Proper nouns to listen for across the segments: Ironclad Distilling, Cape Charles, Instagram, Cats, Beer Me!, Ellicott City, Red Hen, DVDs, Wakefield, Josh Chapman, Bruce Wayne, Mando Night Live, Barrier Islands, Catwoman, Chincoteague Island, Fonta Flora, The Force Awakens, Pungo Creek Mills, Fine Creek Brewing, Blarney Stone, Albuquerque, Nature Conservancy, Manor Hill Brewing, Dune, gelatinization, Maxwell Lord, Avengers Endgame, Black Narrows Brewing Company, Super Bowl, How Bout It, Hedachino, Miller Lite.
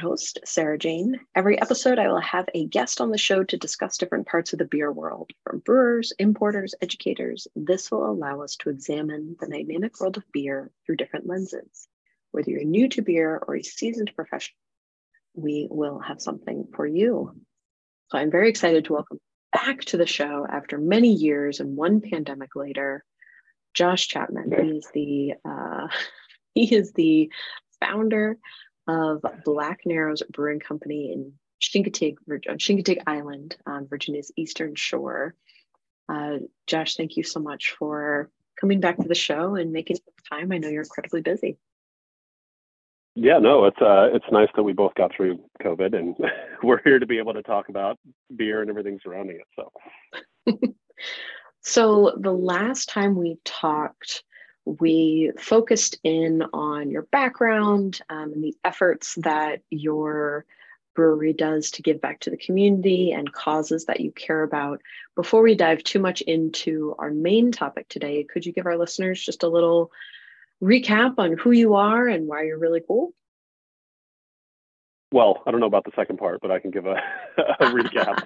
host, Sarah Jane. Every episode, I will have a guest on the show to discuss different parts of the beer world, from brewers, importers, educators. This will allow us to examine the dynamic world of beer through different lenses. Whether you're new to beer or a seasoned professional, we will have something for you. So I'm very excited to welcome back to the show after many years and one pandemic later, Josh Chapman. He is the founder of Black Narrows Brewing Company in Chincoteague Island on Virginia's Eastern Shore. Josh, thank you so much for coming back to the show and making time. I know you're incredibly busy. Yeah, no, it's nice that we both got through COVID and we're here to be able to talk about beer and everything surrounding it. So the last time we talked, we focused in on your background and the efforts that your brewery does to give back to the community and causes that you care about. Before we dive too much into our main topic today, could you give our listeners just a little recap on who you are and why you're really cool? Well, I don't know about the second part, but I can give a recap.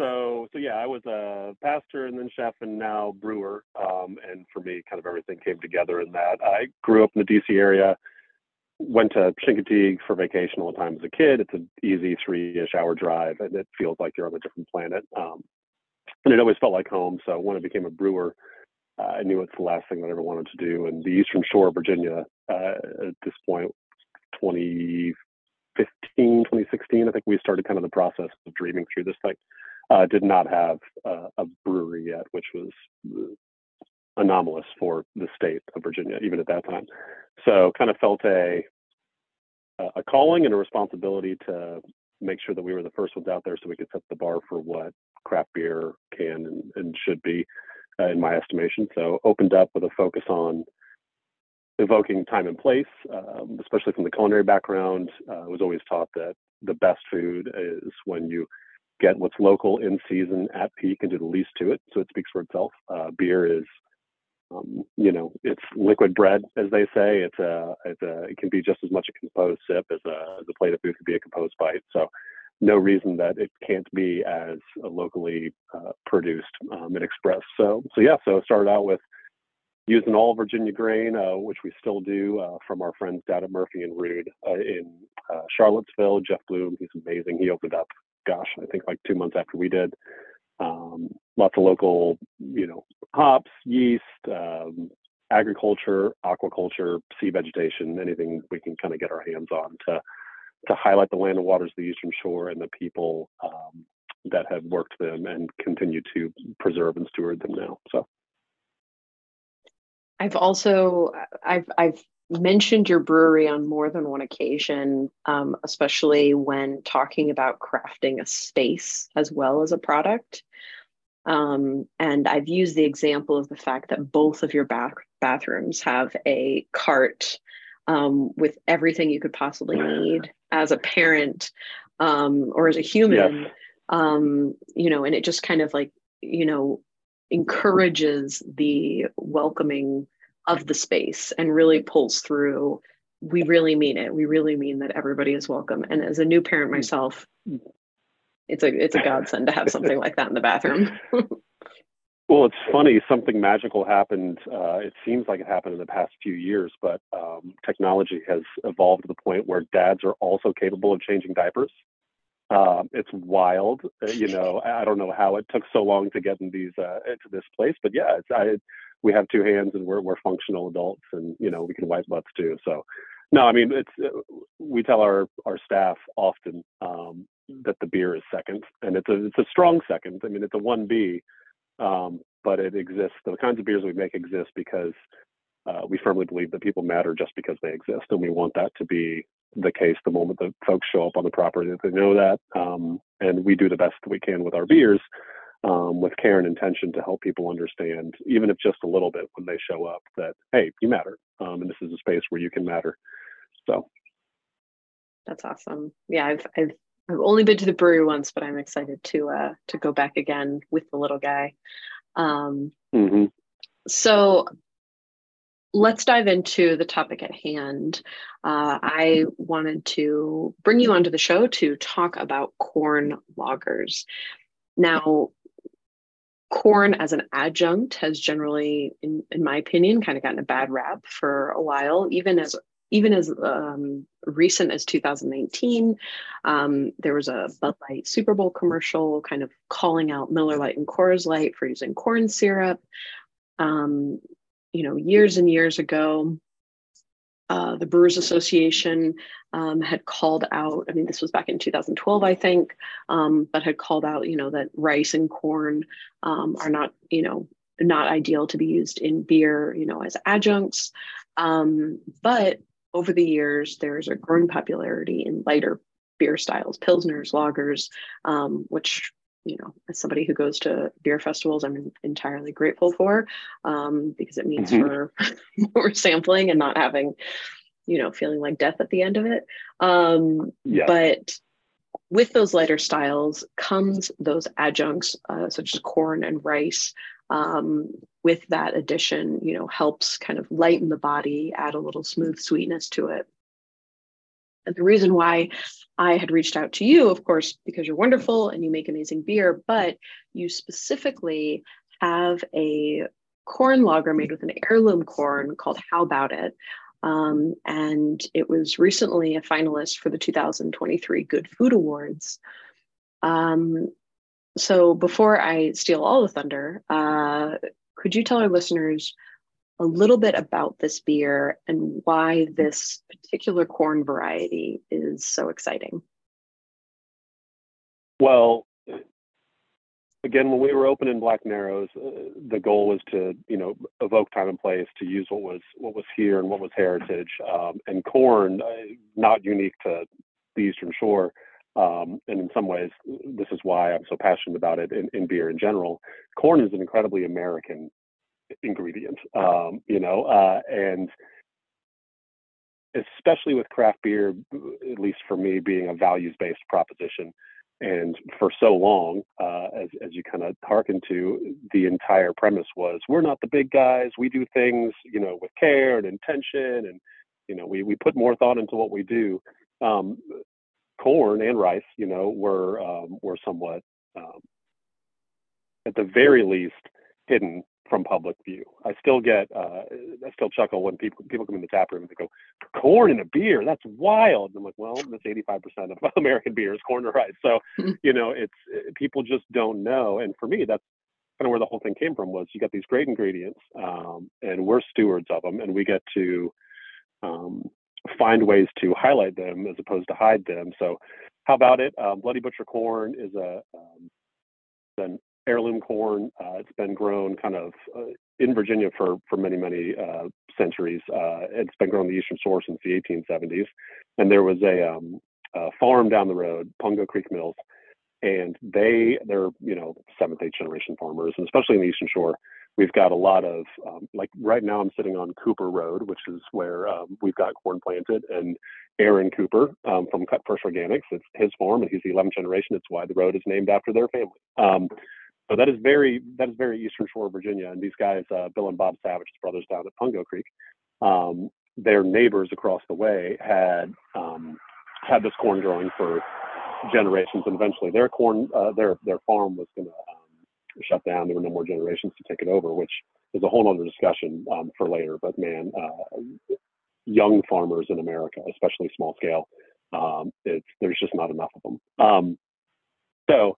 So yeah, I was a pastor and then chef and now brewer. And for me, kind of everything came together in that. I grew up in the DC area, went to Chincoteague for vacation all the time as a kid. It's an easy 3-ish hour drive and it feels like you're on a different planet. And it always felt like home. So when I became a brewer, I knew it's the last thing that I ever wanted to do. And the Eastern Shore of Virginia, at this point, 2016, I think we started kind of the process of dreaming through this thing. Did not have a brewery yet, which was anomalous for the state of Virginia, even at that time. So kind of felt a calling and a responsibility to make sure that we were the first ones out there so we could set the bar for what craft beer can and should be. In my estimation. So opened up with a focus on evoking time and place, especially from the culinary background. I was always taught that the best food is when you get what's local, in season, at peak, and do the least to it. So it speaks for itself. Beer is, it's liquid bread, as they say. It can be just as much a composed sip as a plate of food could be a composed bite. So no reason that it can't be as locally produced and expressed. So I started out with using all Virginia grain, which we still do from our friends down at Murphy and Root in Charlottesville. Jeff Bloom, he's amazing. He opened up, I think like 2 months after we did. Lots of local, hops, yeast, agriculture, aquaculture, sea vegetation, anything we can kind of get our hands on to highlight the land and waters of the Eastern Shore and the people that have worked them and continue to preserve and steward them now. So I've mentioned your brewery on more than one occasion, especially when talking about crafting a space as well as a product. And I've used the example of the fact that both of your bathrooms have a cart with everything you could possibly need as a parent or as a human, yes. And it just kind of encourages the welcoming of the space and really pulls through. We really mean it. We really mean that everybody is welcome. And as a new parent myself, it's a godsend to have something like that in the bathroom. Well, it's funny, something magical happened. It seems like it happened in the past few years, but technology has evolved to the point where dads are also capable of changing diapers. It's wild. I don't know how it took so long to get in these into this place, but yeah, we have two hands and we're functional adults and, we can wipe butts too. So no, we tell our staff often that the beer is second, and it's a strong second. It's a 1B. But it exists. The kinds of beers we make exist because we firmly believe that people matter just because they exist, and we want that to be the case the moment that folks show up on the property, that they know that. And we do the best that we can with our beers, with care and intention to help people understand, even if just a little bit, when they show up, that hey, you matter, and this is a space where you can matter. So that's awesome. Yeah, I've only been to the brewery once, but I'm excited to go back again with the little guy. So let's dive into the topic at hand. I wanted to bring you onto the show to talk about corn lagers. Now, corn as an adjunct has generally, in my opinion, kind of gotten a bad rap for a while, even as recent as 2019, there was a Bud Light Super Bowl commercial kind of calling out Miller Lite and Coors Light for using corn syrup. Years and years ago, the Brewers Association had called out, I mean, this was back in 2012, I think, but had called out, that rice and corn are not, not ideal to be used in beer, as adjuncts. But over the years, there's a growing popularity in lighter beer styles, pilsners, lagers, which, as somebody who goes to beer festivals, I'm entirely grateful for, because it means for more sampling and not having, feeling like death at the end of it. But with those lighter styles comes those adjuncts, such as corn and rice. With that addition, helps kind of lighten the body, add a little smooth sweetness to it. And the reason why I had reached out to you, of course, because you're wonderful and you make amazing beer, but you specifically have a corn lager made with an heirloom corn called How Bout It. And it was recently a finalist for the 2023 Good Food Awards. So before I steal all the thunder, could you tell our listeners a little bit about this beer and why this particular corn variety is so exciting? Well, again, when we were opening Black Narrows, the goal was to, evoke time and place, to use what was here and what was heritage, and corn, not unique to the Eastern Shore. And in some ways, this is why I'm so passionate about it in beer in general. Corn is an incredibly American ingredient, and especially with craft beer, at least for me, being a values-based proposition. And for so long, as you kind of hearken to, the entire premise was, we're not the big guys. We do things, with care and intention, and, we put more thought into what we do. Corn and rice, were somewhat, at the very least, hidden from public view. I still chuckle when people come in the tap room and they go, corn in a beer, that's wild. And I'm like, well, that's 85% of American beer is corn or rice. So, it's people just don't know. And for me, that's kind of where the whole thing came from, was you got these great ingredients, and we're stewards of them, and we get to, find ways to highlight them as opposed to hide them. So How Bout It? Bloody Butcher corn is an heirloom corn. It's been grown kind of in Virginia for many, many centuries. It's been grown in the Eastern Shore since the 1870s. And there was a farm down the road, Pungo Creek Mills, and they're, 7th, 8th generation farmers, and especially in the Eastern Shore. We've got a lot of, like right now I'm sitting on Cooper Road, which is where we've got corn planted, and Aaron Cooper from Cut First Organics, it's his farm, and he's the 11th generation. It's why the road is named after their family. So that is very Eastern Shore, Virginia. And these guys, Bill and Bob Savage, brothers down at Pungo Creek, their neighbors across the way had this corn growing for generations, and eventually their corn, their farm was going to shut down. There were no more generations to take it over, which is a whole other discussion for later. But man, young farmers in America, especially small scale, there's just not enough of them. So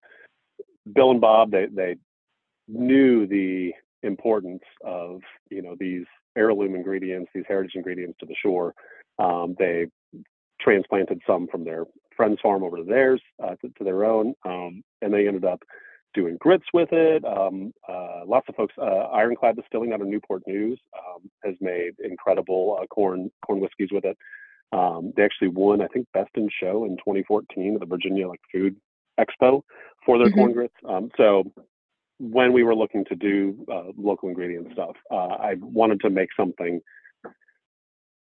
Bill and Bob, they knew the importance of, these heirloom ingredients, these heritage ingredients to the shore. They transplanted some from their friend's farm over to theirs, to their own, and they ended up doing grits with it. Lots of folks, Ironclad Distilling out of Newport News, has made incredible corn whiskeys with it. They actually won, I think, Best in Show in 2014 at the Virginia Food Expo for their corn grits. So when we were looking to do local ingredient stuff, I wanted to make something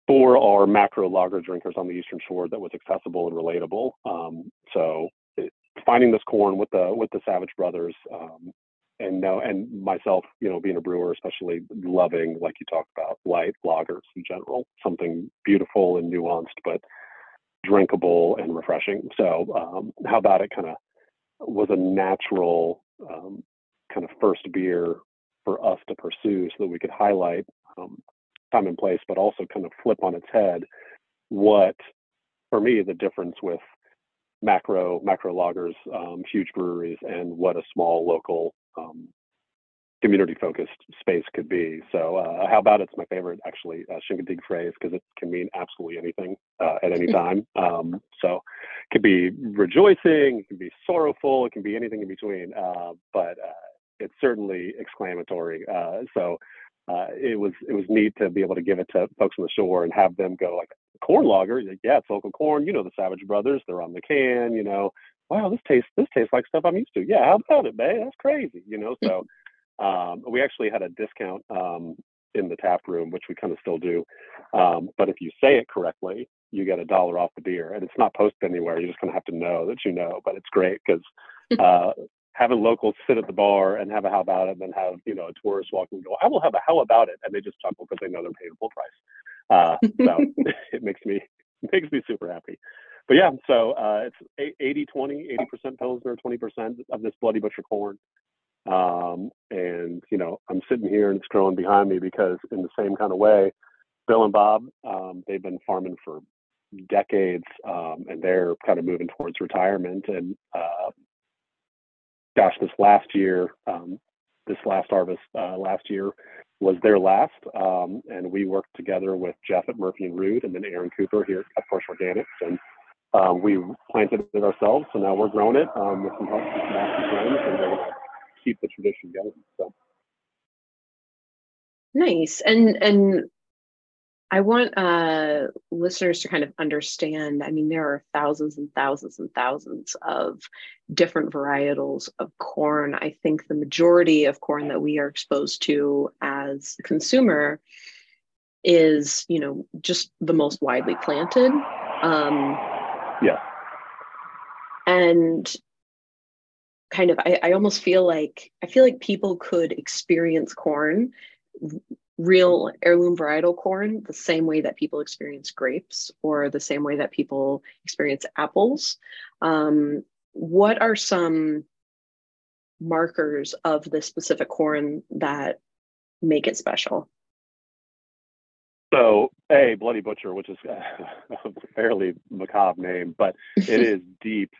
for our macro lager drinkers on the Eastern Shore that was accessible and relatable. So finding this corn with the Savage brothers, And now, and myself, you know, being a brewer, especially loving, like you talked about, light lagers in general, something beautiful and nuanced, but drinkable and refreshing. So How Bout It kind of was a natural kind of first beer for us to pursue so that we could highlight time and place, but also kind of flip on its head what, for me, the difference with macro lagers, huge breweries, and what a small local community-focused space could be. So How Bout It's my favorite, actually, Chincoteague phrase, because it can mean absolutely anything at any time. So it could be rejoicing, it can be sorrowful, it can be anything in between, but it's certainly exclamatory. So it was neat to be able to give it to folks on the shore and have them go like, corn lager, yeah, it's local corn, you know, the Savage Brothers, they're on the can, you know, wow, this tastes like stuff I'm used to. Yeah, how about it, man? That's crazy, you know. So we actually had a discount in the tap room, which we kind of still do, but if you say it correctly, you get $1 off the beer, and it's not posted anywhere. You just kind of have to know that you know, but it's great because having locals sit at the bar and have a how about it, and then have, you know, a tourist walk and go, I will have a how about it, and they just chuckle because they know they're paying full price. So it makes me super happy. But yeah, so it's 80-20, 80% Pilsner, 20% of this Bloody Butcher corn. And, you know, I'm sitting here and it's growing behind me because in the same kind of way, Bill and Bob, they've been farming for decades, and they're kind of moving towards retirement. And gosh, this last harvest was their last, and we worked together with Jeff at Murphy and Root, and then Aaron Cooper here at Cut First Organics, and we planted it ourselves, so now we're growing it with some help from some friends, and we're going to keep the tradition going. So nice, and I want listeners to kind of understand. I mean, there are thousands and thousands and thousands of different varietals of corn. I think the majority of corn that we are exposed to as a consumer is, you know, just the most widely planted. Yeah. And kind of, I almost feel like people could experience corn, real heirloom varietal corn, the same way that people experience grapes or the same way that people experience apples. What are some markers of this specific corn that make it special? So, Bloody Butcher, which is a fairly macabre name, but it is deep,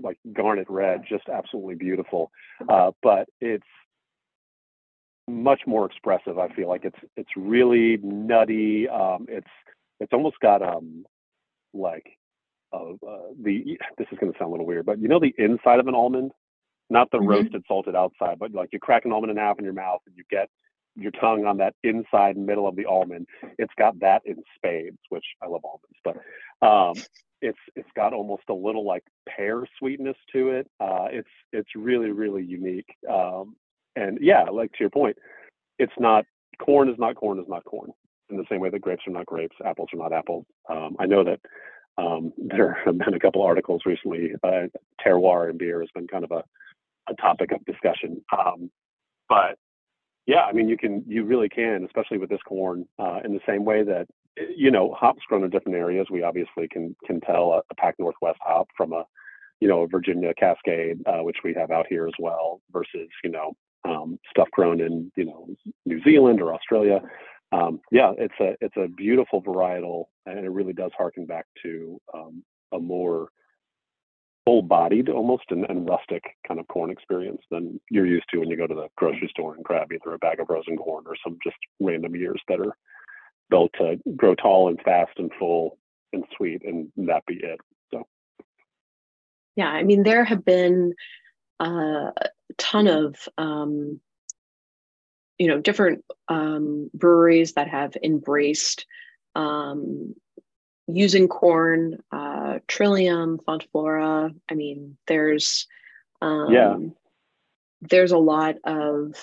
like garnet red, just absolutely beautiful. But it's much more expressive. I feel like it's really nutty. It's almost got this is going to sound a little weird, but you know, the inside of an almond, not the roasted salted outside, but like you crack an almond in half in your mouth and you get your tongue on that inside middle of the almond. It's got that in spades, which I love almonds, but it's got almost a little like pear sweetness to it. It's really, really unique. And yeah, like to your point, corn is not corn in the same way that grapes are not grapes, apples are not apples. I know that there have been a couple articles recently, terroir and beer has been kind of a topic of discussion. But yeah, I mean, you really can, especially with this corn, in the same way that, you know, hops grown in different areas. We obviously can tell a Pac Northwest hop from a Virginia Cascade, which we have out here as well, versus, you know, stuff grown in, you know, New Zealand or Australia. Yeah, it's a beautiful varietal, and it really does harken back to a more full-bodied almost and rustic kind of corn experience than you're used to when you go to the grocery store and grab either a bag of frozen corn or some just random ears that are built to grow tall and fast and full and sweet, and that be it. So yeah, I mean, there have been ton of different breweries that have embraced using corn, Trillium, Fonta Flora. I mean, there's a lot of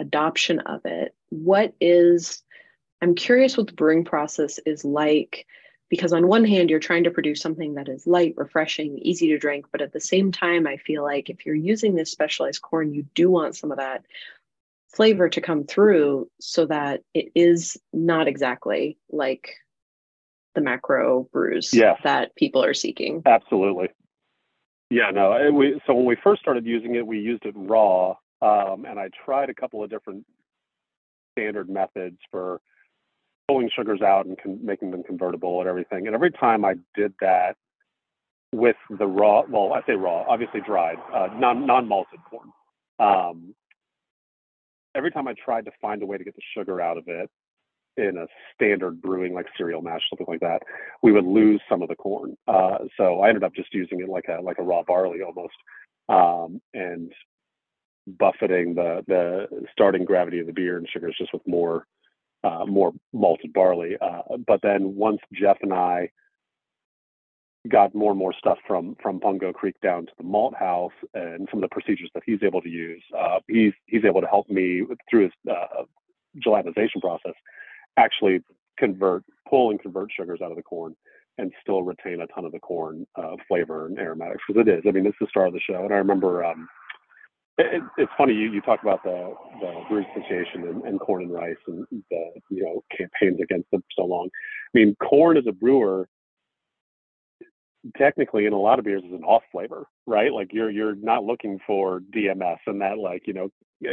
adoption of it. I'm curious what the brewing process is like because on one hand, you're trying to produce something that is light, refreshing, easy to drink. But at the same time, I feel like if you're using this specialized corn, you do want some of that flavor to come through so that it is not exactly like the macro brews that people are seeking. Absolutely. Yeah, no. So when we first started using it, we used it raw. And I tried a couple of different standard methods for pulling sugars out and making them convertible and everything. And every time I did that with the raw, well, I say raw, obviously dried, non-malted corn. Every time I tried to find a way to get the sugar out of it in a standard brewing, like cereal mash, something like that, we would lose some of the corn. So I ended up just using it like a raw barley almost, and buffeting the starting gravity of the beer and sugars just with more malted barley. But then once Jeff and I got more and more stuff from Pungo Creek down to the malt house and some of the procedures that he's able to use, he's able to help me through his gelatinization process, actually pull and convert sugars out of the corn and still retain a ton of the corn flavor and aromatics. Because it is, I mean, it's the star of the show. And I remember, it's funny, you talk about the brew association and corn and rice and the campaigns against them for so long. I mean, corn as a brewer, technically in a lot of beers, is an off flavor, right? Like you're not looking for DMS and that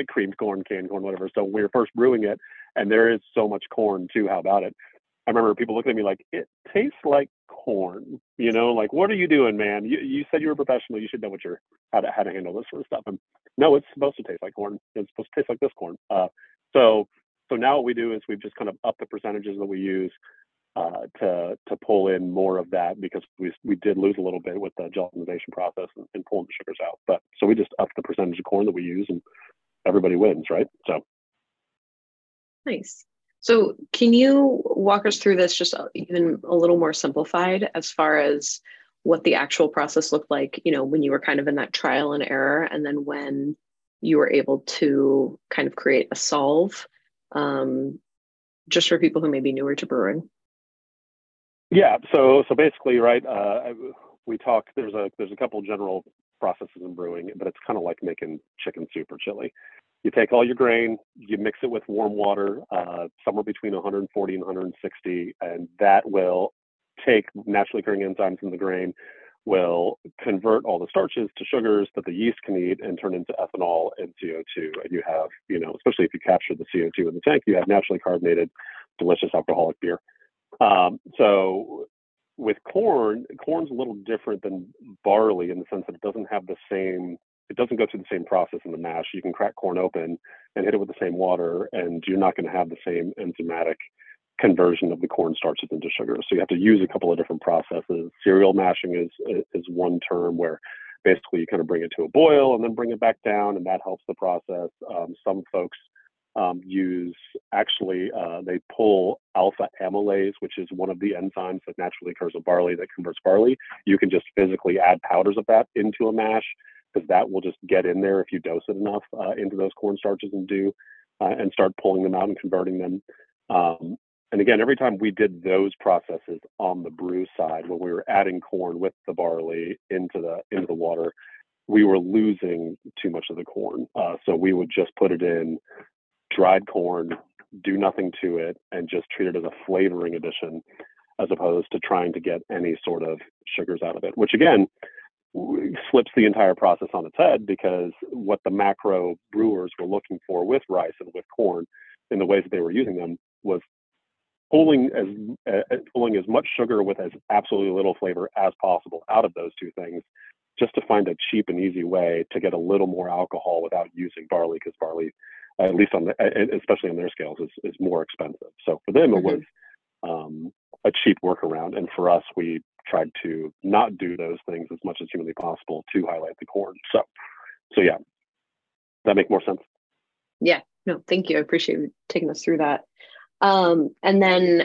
creamed corn, canned corn, whatever. So we were first brewing it, and there is so much corn too. How about it? I remember people looking at me like, it tastes like corn, like, what are you doing, man? You said you were a professional. You should know how to handle this sort of stuff. And no, it's supposed to taste like corn. It's supposed to taste like this corn. So now what we do is we've just kind of upped the percentages that we use to pull in more of that, because we did lose a little bit with the gelatinization process and pulling the sugars out. But so we just upped the percentage of corn that we use, and everybody wins, right? So nice. So can you walk us through this just even a little more simplified as far as what the actual process looked like, when you were kind of in that trial and error, and then when you were able to kind of create a solve, just for people who may be newer to brewing? Yeah. So basically, right. There's a couple general processes in brewing, but it's kind of like making chicken soup or chili. You take all your grain, you mix it with warm water, somewhere between 140 and 160, and that will take naturally occurring enzymes from the grain, will convert all the starches to sugars that the yeast can eat and turn into ethanol and CO2. And you have, especially if you capture the CO2 in the tank, you have naturally carbonated, delicious alcoholic beer. So with corn's a little different than barley in the sense that it doesn't have the same. It doesn't go through the same process in the mash. You can crack corn open and hit it with the same water, and you're not going to have the same enzymatic conversion of the corn starches into sugar. So you have to use a couple of different processes. Cereal mashing is one term where basically you kind of bring it to a boil and then bring it back down, and that helps the process. Some folks they pull alpha amylase, which is one of the enzymes that naturally occurs in barley that converts barley. You can just physically add powders of that into a mash, because that will just get in there if you dose it enough into those corn starches and and start pulling them out and converting them. And again, every time we did those processes on the brew side, when we were adding corn with the barley into the water, we were losing too much of the corn. So we would just put it in dried corn, do nothing to it, and just treat it as a flavoring addition, as opposed to trying to get any sort of sugars out of it, which again, flips the entire process on its head, because what the macro brewers were looking for with rice and with corn in the ways that they were using them was pulling as much sugar with as absolutely little flavor as possible out of those two things, just to find a cheap and easy way to get a little more alcohol without using barley, because barley, at least especially on their scales, is more expensive. So for them, it was a cheap workaround. And for us, we tried to not do those things as much as humanly possible to highlight the corn. So yeah, does that make more sense? Yeah, no, thank you. I appreciate you taking us through that. And then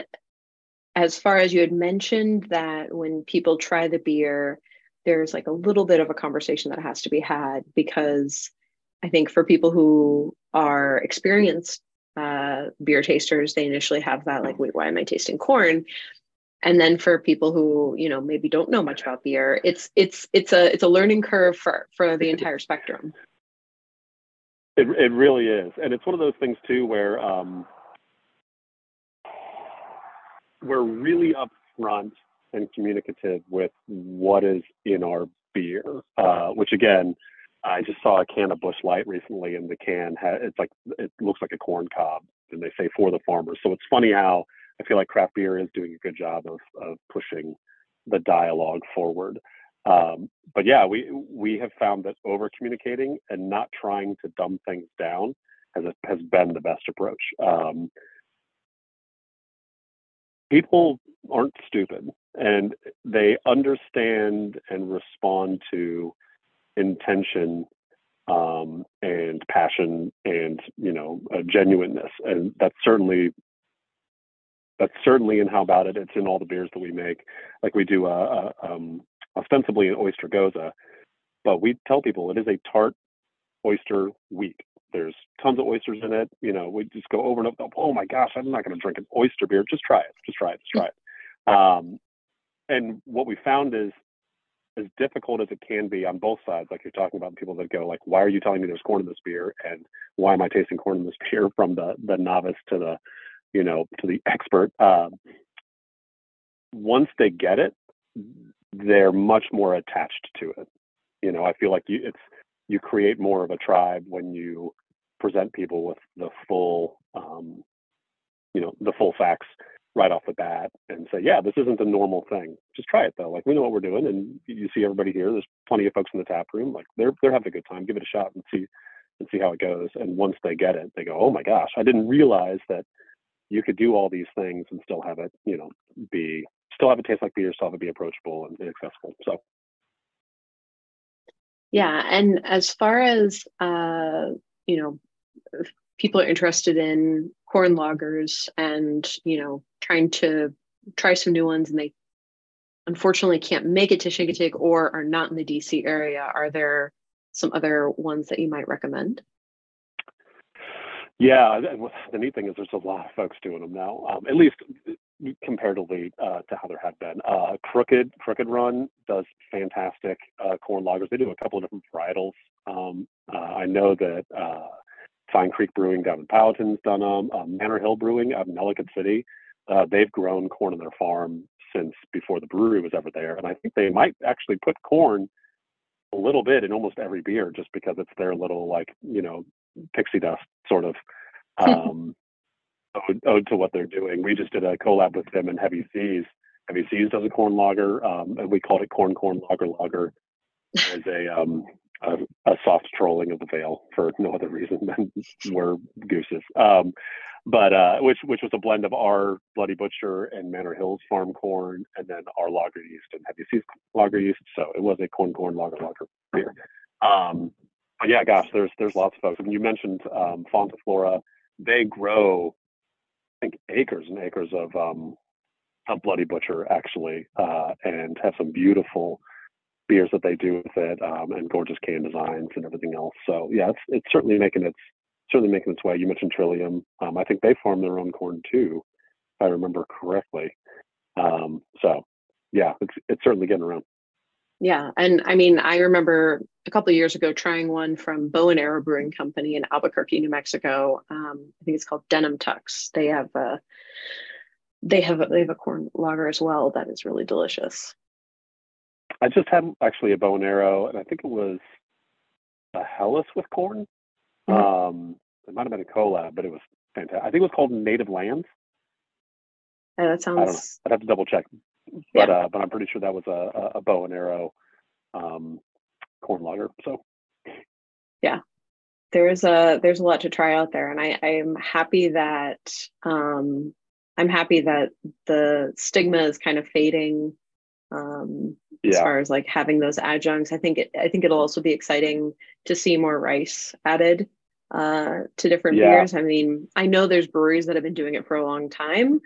as far as you had mentioned that when people try the beer, there's like a little bit of a conversation that has to be had, because I think for people who are experienced beer tasters, they initially have that like, wait, why am I tasting corn? And then for people who, you know, maybe don't know much about beer, it's a learning curve for the entire spectrum. It really is. And it's one of those things too, where we're really upfront and communicative with what is in our beer, which again, I just saw a can of Bush Light recently, and the can it looks like a corn cob, and they say for the farmers. So it's funny how I feel like craft beer is doing a good job of pushing the dialogue forward. But yeah, we have found that over communicating and not trying to dumb things down has been the best approach. People aren't stupid, and they understand and respond to intention and passion and, you know, genuineness. And that's certainly in How Bout It. It's in all the beers that we make. Like we do ostensibly an oyster goza, but we tell people it is a tart oyster wheat. There's tons of oysters in it. You know, we just go over and over. Oh my gosh, I'm not going to drink an oyster beer. Just try it. Just try it. Just try it. And what we found is, as difficult as it can be on both sides, like you're talking about, people that go like, why are you telling me there's corn in this beer? And why am I tasting corn in this beer? From the novice to the, you know, to the expert. Once they get it, they're much more attached to it. You know, I feel like you create more of a tribe when you present people with the full, the full facts right off the bat and say, yeah, this isn't a normal thing. Just try it though. Like, we know what we're doing, and you see everybody here. There's plenty of folks in the tap room. Like, they're having a good time. Give it a shot and see how it goes. And once they get it, they go, oh my gosh, I didn't realize that you could do all these things and still have it, you know, still have it taste like beer, still have it be approachable and accessible. So. Yeah. And as far as, if people are interested in corn lagers and, you know, trying to try some new ones and they unfortunately can't make it to Chincoteague or are not in the DC area, are there some other ones that you might recommend? Yeah, the neat thing is there's a lot of folks doing them now, at least comparatively to how there have been. Crooked Run does fantastic corn lagers. They do a couple of different varietals. I know that Fine Creek Brewing down in Powhatan's done them. Manor Hill Brewing out in Ellicott City, they've grown corn on their farm since before the brewery was ever there. And I think they might actually put corn a little bit in almost every beer just because it's their little, like, you know, pixie dust sort of ode to what they're doing. We just did a collab with them in Heavy Seas. Heavy Seas does a corn lager, and we called it corn lager as a soft trolling of the veil for no other reason than we're gooses. Which was a blend of our Bloody Butcher and Manor Hill's farm corn, and then our lager yeast and Heavy Seas lager yeast. So it was a corn lager beer. But yeah, gosh, there's lots of folks. I mean, you mentioned Fonta Flora. They grow, I think, acres and acres of Bloody Butcher, actually, and have some beautiful beers that they do with it, and gorgeous can designs and everything else. So yeah, it's certainly making its way. You mentioned Trillium. I think they farm their own corn too, if I remember correctly. So yeah, it's certainly getting around. Yeah. And I mean, I remember a couple of years ago trying one from Bow and Arrow Brewing Company in Albuquerque, New Mexico. I think it's called Denim Tux. They have a corn lager as well that is really delicious. I just had actually a Bow and Arrow, and I think it was a Hellas with corn. Mm-hmm. It might have been a collab, but it was fantastic. I think it was called Native Lands. Oh, that sounds. I don't know. I'd have to double check. But yeah. But I'm pretty sure that was a Bow and Arrow corn lager. So yeah, there's a lot to try out there, and I'm happy that the stigma is kind of fading. As far as like having those adjuncts, I think it'll also be exciting to see more rice added to different beers. I mean, I know there's breweries that have been doing it for a long time.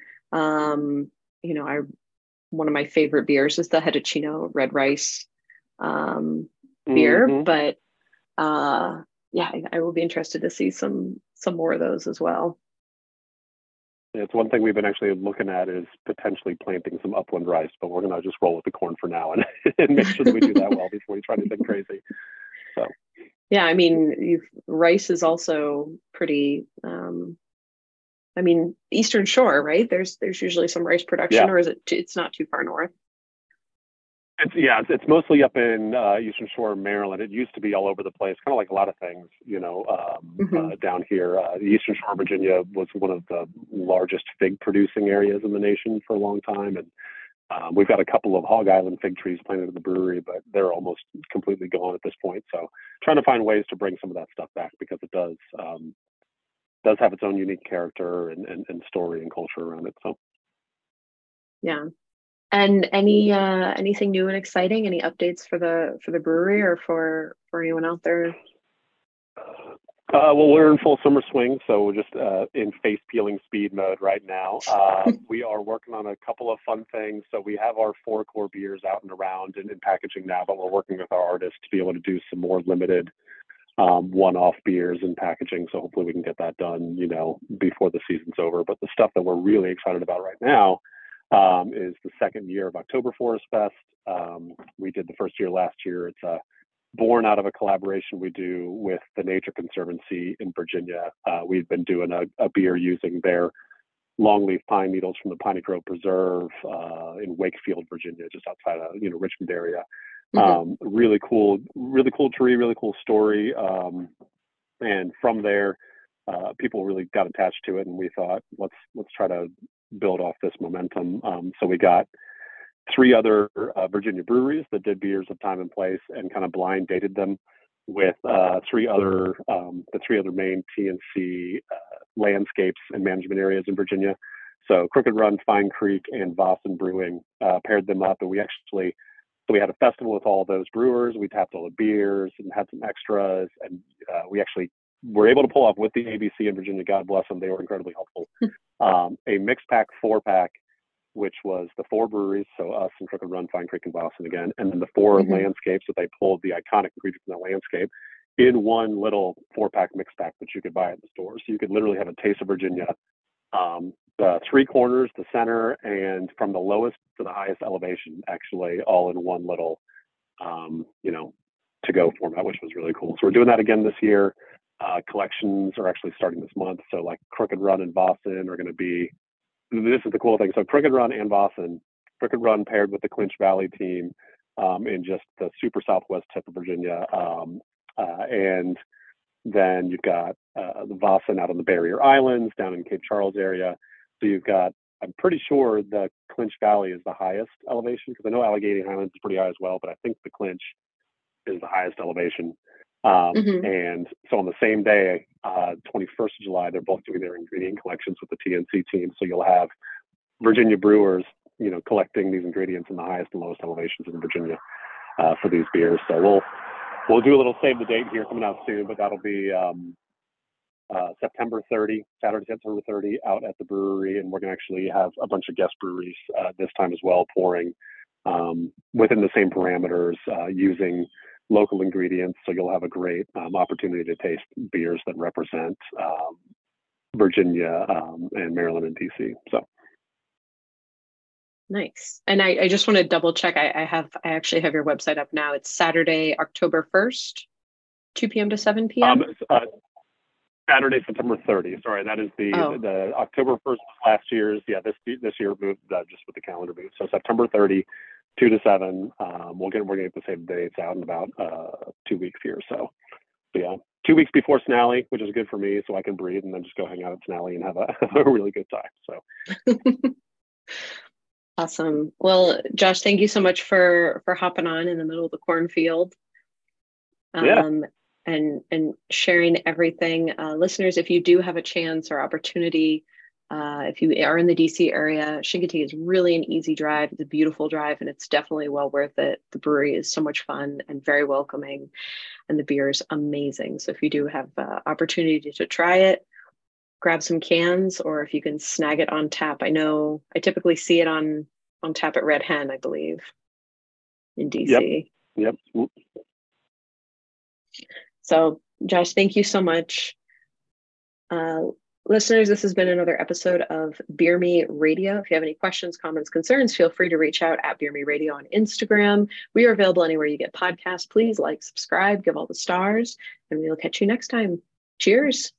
One of my favorite beers is the Hedachino red rice beer, mm-hmm. But I will be interested to see some more of those as well. It's one thing we've been actually looking at is potentially planting some upland rice, but we're going to just roll with the corn for now and make sure that we do that well before we try to think crazy. So, yeah, I mean, rice is also pretty, I mean, Eastern Shore, right? There's usually some rice production, yeah. Or is it, it's not too far north? It's mostly up in Eastern Shore, Maryland. It used to be all over the place, kind of like a lot of things, you know, down here. Eastern Shore, Virginia was one of the largest fig producing areas in the nation for a long time. And we've got a couple of Hog Island fig trees planted at the brewery, but they're almost completely gone at this point. So trying to find ways to bring some of that stuff back, because it does have its own unique character and story and culture around it. So, yeah. And anything new and exciting? Any updates for the brewery or for anyone out there? Well, we're in full summer swing, so we're just in face peeling speed mode right now. We are working on a couple of fun things. So we have our 4 core beers out and around and in packaging now, but we're working with our artists to be able to do some more limited one-off beers and packaging. So hopefully we can get that done, you know, before the season's over. But the stuff that we're really excited about right now is the second year of October Forest Fest. We did the first year last year. It's born out of a collaboration we do with the Nature Conservancy in Virginia. We've been doing a beer using their longleaf pine needles from the Piney Grove Preserve in Wakefield, Virginia, just outside of, you know, Richmond area. Really cool tree, really cool story. And from there, people really got attached to it, and we thought, let's try to build off this momentum. So we got 3 other Virginia breweries that did beers of time and place, and kind of blind dated them with 3 other main TNC landscapes and management areas in Virginia. So Crooked Run, Fine Creek, and Boston Brewing paired them up, and we had a festival with all those brewers. We tapped all the beers and had some extras, and we actually were able to pull off with the ABC in Virginia. God bless them; they were incredibly helpful. A mixed pack 4-pack, which was the 4 breweries, so us and Crooked Run, Fine Creek, and Boston again, and then the 4 landscapes that they pulled the iconic ingredients from the landscape in one little 4-pack mixed pack that you could buy at the store. So you could literally have a taste of Virginia, the 3 corners, the center, and from the lowest to the highest elevation, actually all in one little, to-go format, which was really cool. So we're doing that again this year. Collections are actually starting this month. So like Crooked Run and Boston are going to be, this is the cool thing. So Crooked Run and Boston, Crooked Run paired with the Clinch Valley team in just the super southwest tip of Virginia. And then you've got the Boston out on the Barrier Islands down in Cape Charles area. So you've got, I'm pretty sure the Clinch Valley is the highest elevation, because I know Allegheny Highlands is pretty high as well, but I think the Clinch is the highest elevation. And so on the same day, 21st of July, they're both doing their ingredient collections with the TNC team. So you'll have Virginia brewers, you know, collecting these ingredients in the highest and lowest elevations in Virginia for these beers. So we'll do a little save the date here coming out soon, but that'll be Saturday, September 30, out at the brewery. And we're going to actually have a bunch of guest breweries this time as well, pouring within the same parameters using local ingredients, so you'll have a great opportunity to taste beers that represent Virginia and Maryland and DC. So nice. And I just want to double check. I actually have your website up now. It's Saturday, October 1st, 2 p.m. to 7 p.m. Saturday, September 30th. Sorry, that is the October 1st last year's. Yeah, this year moved just with the calendar move. So September 30. 2 to 7. We're gonna get the same dates out in about 2 weeks here. So yeah, 2 weeks before Snally, which is good for me, so I can breathe and then just go hang out at Snally and have a really good time. So awesome. Well, Josh, thank you so much for hopping on in the middle of the cornfield. And sharing everything. Listeners, if you do have a chance or opportunity, if you are in the DC area, Chincoteague is really an easy drive. It's a beautiful drive, and it's definitely well worth it. The brewery is so much fun and very welcoming, and the beer is amazing. So if you do have opportunity to try it, grab some cans, or if you can snag it on tap. I know I typically see it on tap at Red Hen, I believe, in DC. Yep. So Josh, thank you so much. Listeners, this has been another episode of Beer Me Radio. If you have any questions, comments, concerns, feel free to reach out at Beer Me Radio on Instagram. We are available anywhere you get podcasts. Please like, subscribe, give all the stars, and we'll catch you next time. Cheers.